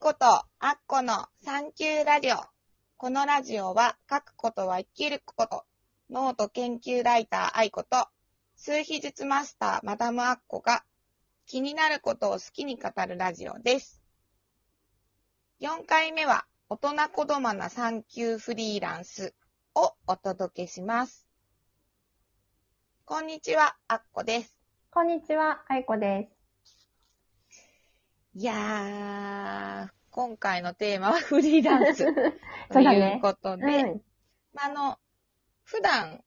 ことアッコのサンキューラジオ。このラジオは書くことは生きること。ノート研究ライターアイコと数秘術マスターマダムアッコが気になることを好きに語るラジオです。4回目は大人こどまなサンキューフリーランスをお届けします。こんにちは、アッコです。こんにちは、アイコです。いやー、今回のテーマはフリーランスということで、ね、普段、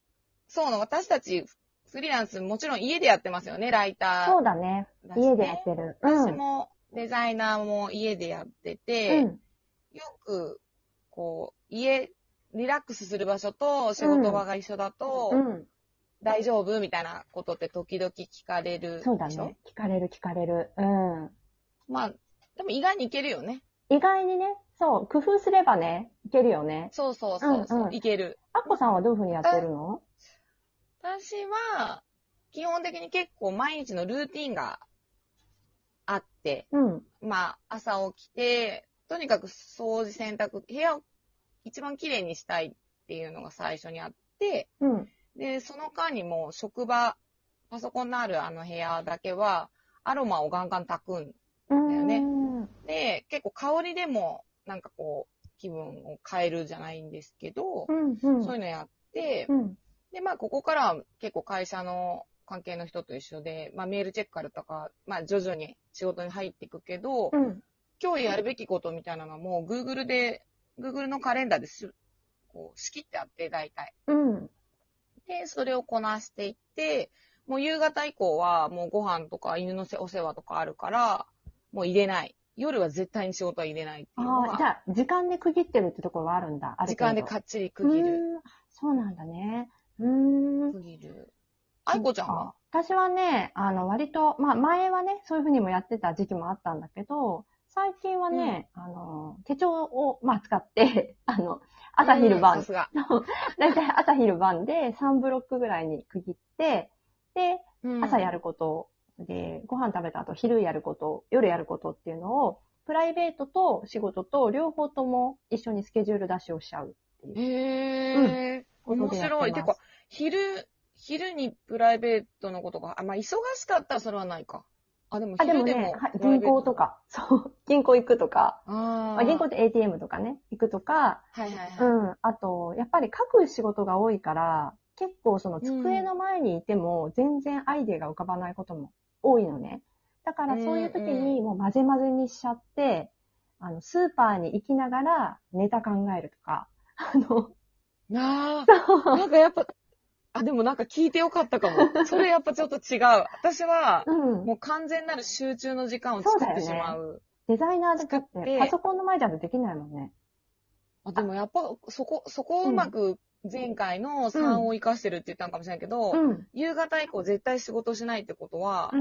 私たちフリーランスもちろん家でやってますよね、ライター。そうだね、家でやってる。うん、私もデザイナーも家でやってて、うん、よく、リラックスする場所と仕事場が一緒だと、大丈夫みたいなことって時々聞かれるでしょ。そうだね、聞かれる。うん。でも意外にいけるよね。意外にね、そう、工夫すればね、いけるよね。そう、いける。アッコさんはどういうふうにやってるの？私は、基本的に結構毎日のルーティーンがあって、朝起きて、とにかく掃除、洗濯、部屋を一番きれいにしたいっていうのが最初にあって、で、その間にも職場、パソコンのあるあの部屋だけは、アロマをガンガン炊くんだよね。で、結構香りでも気分を変えるじゃないんですけど、そういうのやって、で、ここからは結構会社の関係の人と一緒で、メールチェックからとか、徐々に仕事に入っていくけど、今日やるべきことみたいなのも Google のカレンダーで仕切ってあって、大体。で、それをこなしていって、もう夕方以降はもうご飯とか犬のお世話とかあるから、もう入れない。夜は絶対に仕事は入れないっていうのが。じゃあ、時間で区切ってるってところはあるんだ。時間でかっちり区切る。そうなんだね。区切る。あいこちゃんは？私はね、割と、前はね、そういうふうにもやってた時期もあったんだけど、最近はね、手帳を、使って、朝昼晩。さすが。だいたい朝昼晩で3ブロックぐらいに区切って、で、朝やることで、ご飯食べた後、昼やること、夜やることっていうのを、プライベートと仕事と両方とも一緒にスケジュール出しをしちゃうっていう。面白い。てか、昼にプライベートのことが、忙しかったらそれはないか。でもね、銀行とか、銀行行くとか、銀行って ATM とかね、行くとか、あと、やっぱり書く仕事が多いから、結構机の前にいても全然アイデアが浮かばないことも多いのね。だからそういう時にもう混ぜ混ぜにしちゃって、スーパーに行きながらネタ考えるとか、やっぱ、でも聞いてよかったかも。それやっぱちょっと違う。私は、もう完全なる集中の時間を作ってしまう。デザイナーだってパソコンの前じゃできないもんね。でもやっぱそこをうまく、前回の3を生かしてるって言ったのかもしれないけど、夕方以降絶対仕事しないってことは、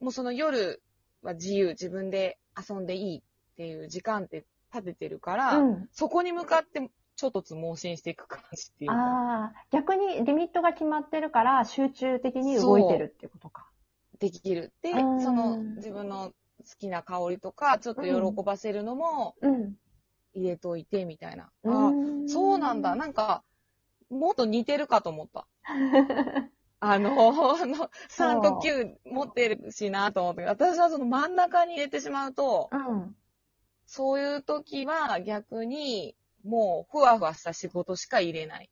もう夜は自分で遊んでいいっていう時間って立ててるから、そこに向かってちょっとずつ盲信していく感じっていうか。逆にリミットが決まってるから集中的に動いてるってことか。できる。で、自分の好きな香りとか、ちょっと喜ばせるのも、入れといてみたいな。そうなんだ。もっと似てるかと思った。3と9持ってるしなと思ったけど、私は真ん中に入れてしまうと、そういう時は逆にもうふわふわした仕事しか入れない。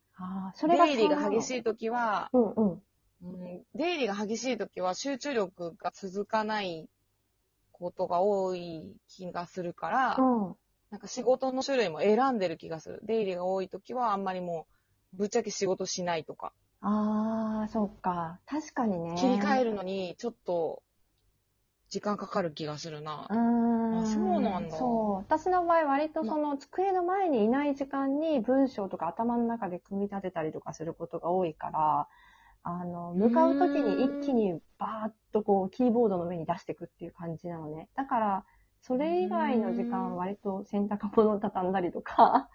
出入りが激しい時は、出入りが激しい時は集中力が続かないことが多い気がするから、仕事の種類も選んでる気がする。出入りが多いときはあんまりもう、ぶっちゃけ仕事しないとか。そうか。確かにね。切り替えるのに、ちょっと、時間かかる気がするな。そうなんだ。私の場合、割と机の前にいない時間に文章とか頭の中で組み立てたりとかすることが多いから、向かうときに一気にバーッとキーボードの上に出していくっていう感じなのね。だから、それ以外の時間は割と洗濯物を畳んだりとか、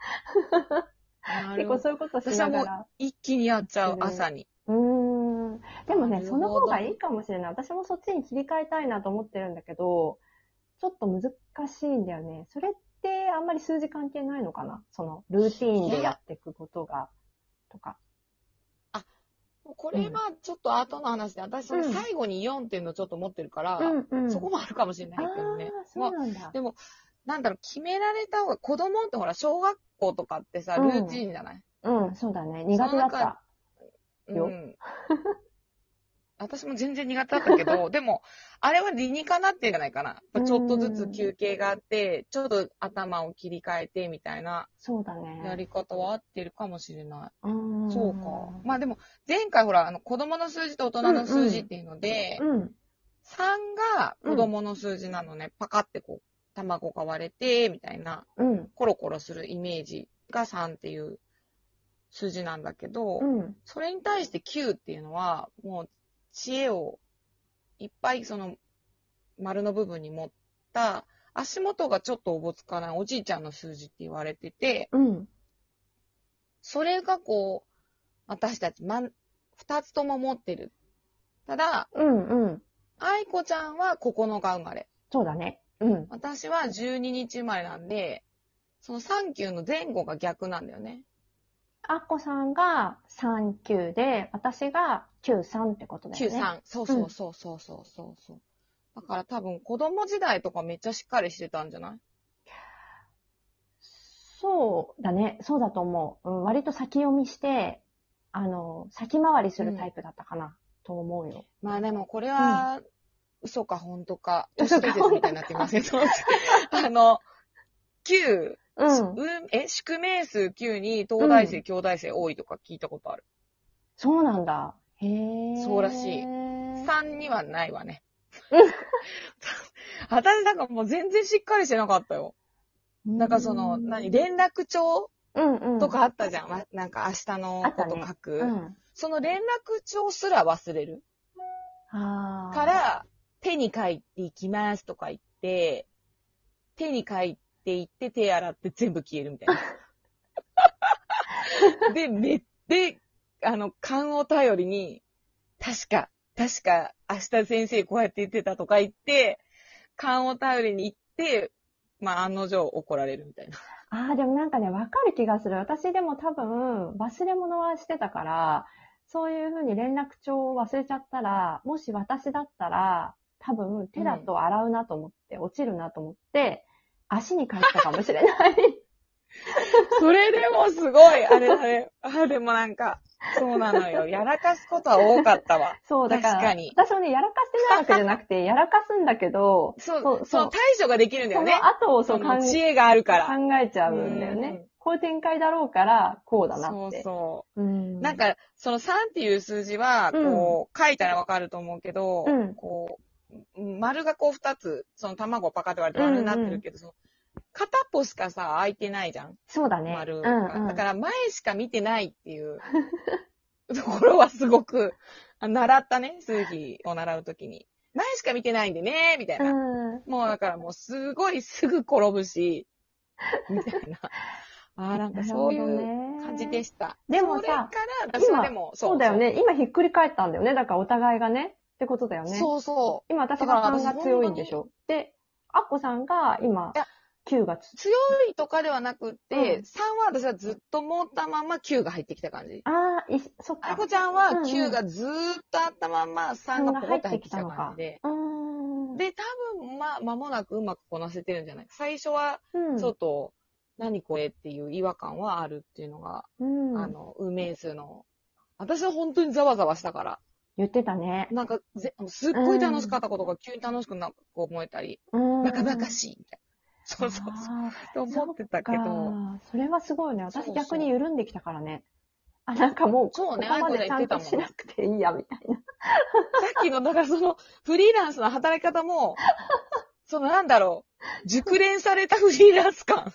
結構そういうことしながら。私はもう一気にやっちゃう、朝に。でもね、その方がいいかもしれない。私もそっちに切り替えたいなと思ってるんだけど、ちょっと難しいんだよね。それってあんまり数字関係ないのかな、そのルーティーンでやっていくことがとか。あ、これはちょっと後の話で、私その最後に4っていうのをちょっと持ってるから、うんうん、そこもあるかもしれないけどね。あ、そうなんだ。まあ、でもなんだろう、決められた方が、子供ってほら小学校とかってさ、ルーティーンじゃない、うん、うん、そうだね。苦手だったよ。うん、私も全然苦手だったけど、でもあれは理にかなってんじゃないかな。ちょっとずつ休憩があって、ちょっと頭を切り替えてみたいな、そうだね。やり方は合ってるかもしれない。そうか。まあでも前回ほら子供の数字と大人の数字っていうので、うんうん、3が子供の数字なのね。うん、パカってこう卵が割れてみたいな、うん、コロコロするイメージが3っていう数字なんだけど、うん、それに対して9っていうのはもう知恵をいっぱいその丸の部分に持った足元がちょっとおぼつかないおじいちゃんの数字って言われてて、うん、それがこう私たち2つとも持ってる。ただ、うんうん、愛子ちゃんは9日生まれ。そうだね。うん、私は12日生まれなんで、その3級の前後が逆なんだよね。あっこさんが3級で、私が93ってことだよね。93。そうそうそうそうそうそう、うん。だから多分子供時代とかめっちゃしっかりしてたんじゃない？そうだね。そうだと思う。うん、割と先読みして、先回りするタイプだったかな、うん、と思うよ。まあでもこれは、うん、嘘か本当か、嘘か本当みたいになってますね。9、うん、宿命数9に東大生、京大生多いとか聞いたことある。そうなんだ。へえ。そうらしい。3にはないわね。私なんかもう全然しっかりしてなかったよ。なんかその、連絡帳とかあったじゃん。うんうん、なんか明日のこと書く、ね、うん。その連絡帳すら忘れる。あー。から、手に書いていきますとか言って、手に書いていって、手洗って全部消えるみたいな。で、勘を頼りに、確か、明日先生こうやって言ってたとか言って、勘を頼りに行って、まあ、案の定怒られるみたいな。ああ、でもなんかね、わかる気がする。私でも多分、忘れ物はしてたから、そういう風に連絡帳を忘れちゃったら、もし私だったら、多分手だと洗うなと思って、うん、落ちるなと思って、足に書いてたかもしれない。それでもすごい、あれ、でもなんか、そうなのよ。やらかすことは多かったわ。そうだから、確かに。私もね、やらかしてないわけじゃなくて、やらかすんだけど、そう、対処ができるんだよね。その後を知恵があるから。考えちゃうんだよね。うん、こういう展開だろうから、こうだなって。そう。うん、なんか、その3っていう数字は、こう、うん、書いたらわかると思うけど、うん、こう、丸がこう2つ、その卵をパカって割って丸になってるけど、うんうん、片っぽしかさ、開いてないじゃん。そうだね。丸、うんうん。だから前しか見てないっていうところはすごく、習ったね、数字を習うときに。前しか見てないんでね、みたいな。うん、もうだからもうすごいすぐ転ぶし、みたいな。ああ、なんかそういう感じでした。でもさ、そうだよね。今ひっくり返ったんだよね。だからお互いがね。ってことだよね。そうそう。今私が3が強いんでしょ。で、あっこさんが今、9が強いとかではなくて、うん、3は私はずっと持ったまま9が入ってきた感じ。ああ、そっか。あっこちゃんは9がずーっとあったまま3がポコッと入ってきた感じで。で、多分、間もなくうまくこなせてるんじゃないか。最初は、ちょっと、何これっていう違和感はあるっていうのが、うん、運命数の。私は本当にざわざわしたから。言ってたね。なんか、すっごい楽しかったことが急に楽しくなんかこう思えたり、バカバカしいみたいな。そうそうそう。と思ってたけど。それはすごいね。私逆に緩んできたからね。そうそう、あ、なんかもう、そうね、ここまでちゃんとしなくていいや、みたいな。さっきの、だからその、フリーランスの働き方も、そのなんだろう、熟練されたフリーランス感。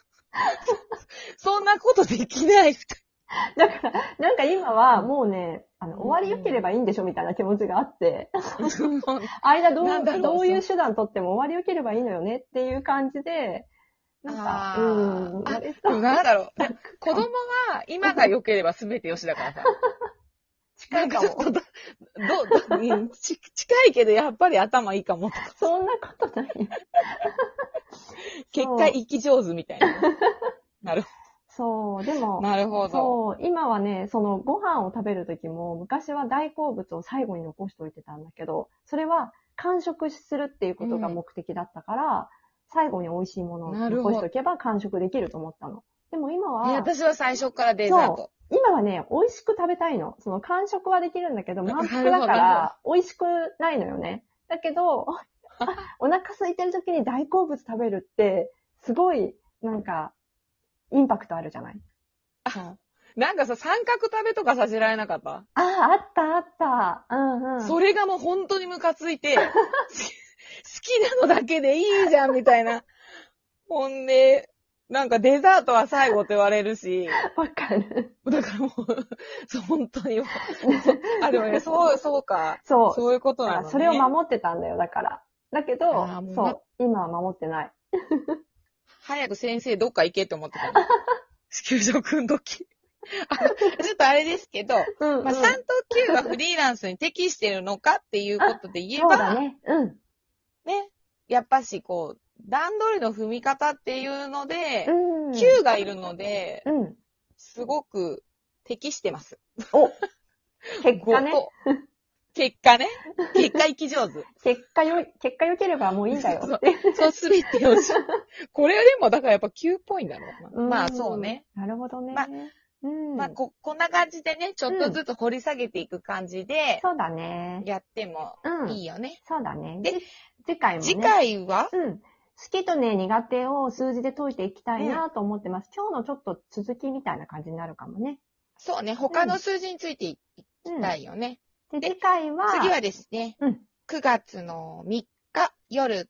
そんなことできない。だから、なんか今はもうね、終わり良ければいいんでしょみたいな気持ちがあって、間どういう手段取っても終わり良ければいいのよねっていう感じで、なんか、なんだろう。子供は今が良ければ全て良しだからさ。近いかも。近いけどやっぱり頭いいかも。そんなことない。結果生き上手みたいな。なるほど。そう、でも、なるほど。そう、今はね、そのご飯を食べるときも、昔は大好物を最後に残しておいてたんだけど、それは完食するっていうことが目的だったから、最後に美味しいものを残しておけば完食できると思ったの。でも今は。私は最初からデザート。今はね、美味しく食べたいの。その完食はできるんだけど、満腹だから、美味しくないのよね。だけど、お腹空いてるときに大好物食べるって、すごい、なんか、インパクトあるじゃない。あ、なんかさ、三角食べとかさせられなかった？ああ、あったあった。うんうん。それがもう本当にムカついて、好きなのだけでいいじゃんみたいな。ほんで、なんかデザートは最後って言われるし。わかる。だからもう、そう、本当にもう。あ、でもね、そうか。そう。そういうことなのね。それを守ってたんだよ、だから。だけど、そう、今は守ってない。早く先生どっか行けって思ってたの。給食の時。ちょっとあれですけど、うんうん、まあ、3と9はフリーランスに適してるのかっていうことで言えば、そうだね。うん。ね。やっぱしこう、段取りの踏み方っていうので、うん、9がいるので、うん、すごく適してます。お結果ね。結果ね。結果生き上手。結果良ければもういいんだよって。そうすべてよし。これでもだからやっぱ9っぽいんだろうな。まあそうね。なるほどね。まあ、うん、まあ、こんな感じでね、ちょっとずつ掘り下げていく感じで、そうだね。やってもいいよね。うん、そうだね。で、次回も、ね。次回は、うん。好きとね、苦手を数字で解いていきたいなと思ってます。今日のちょっと続きみたいな感じになるかもね。そうね。他の数字についていきたいよね。うんうんで、次回は、次はですね、うん、9月の3日夜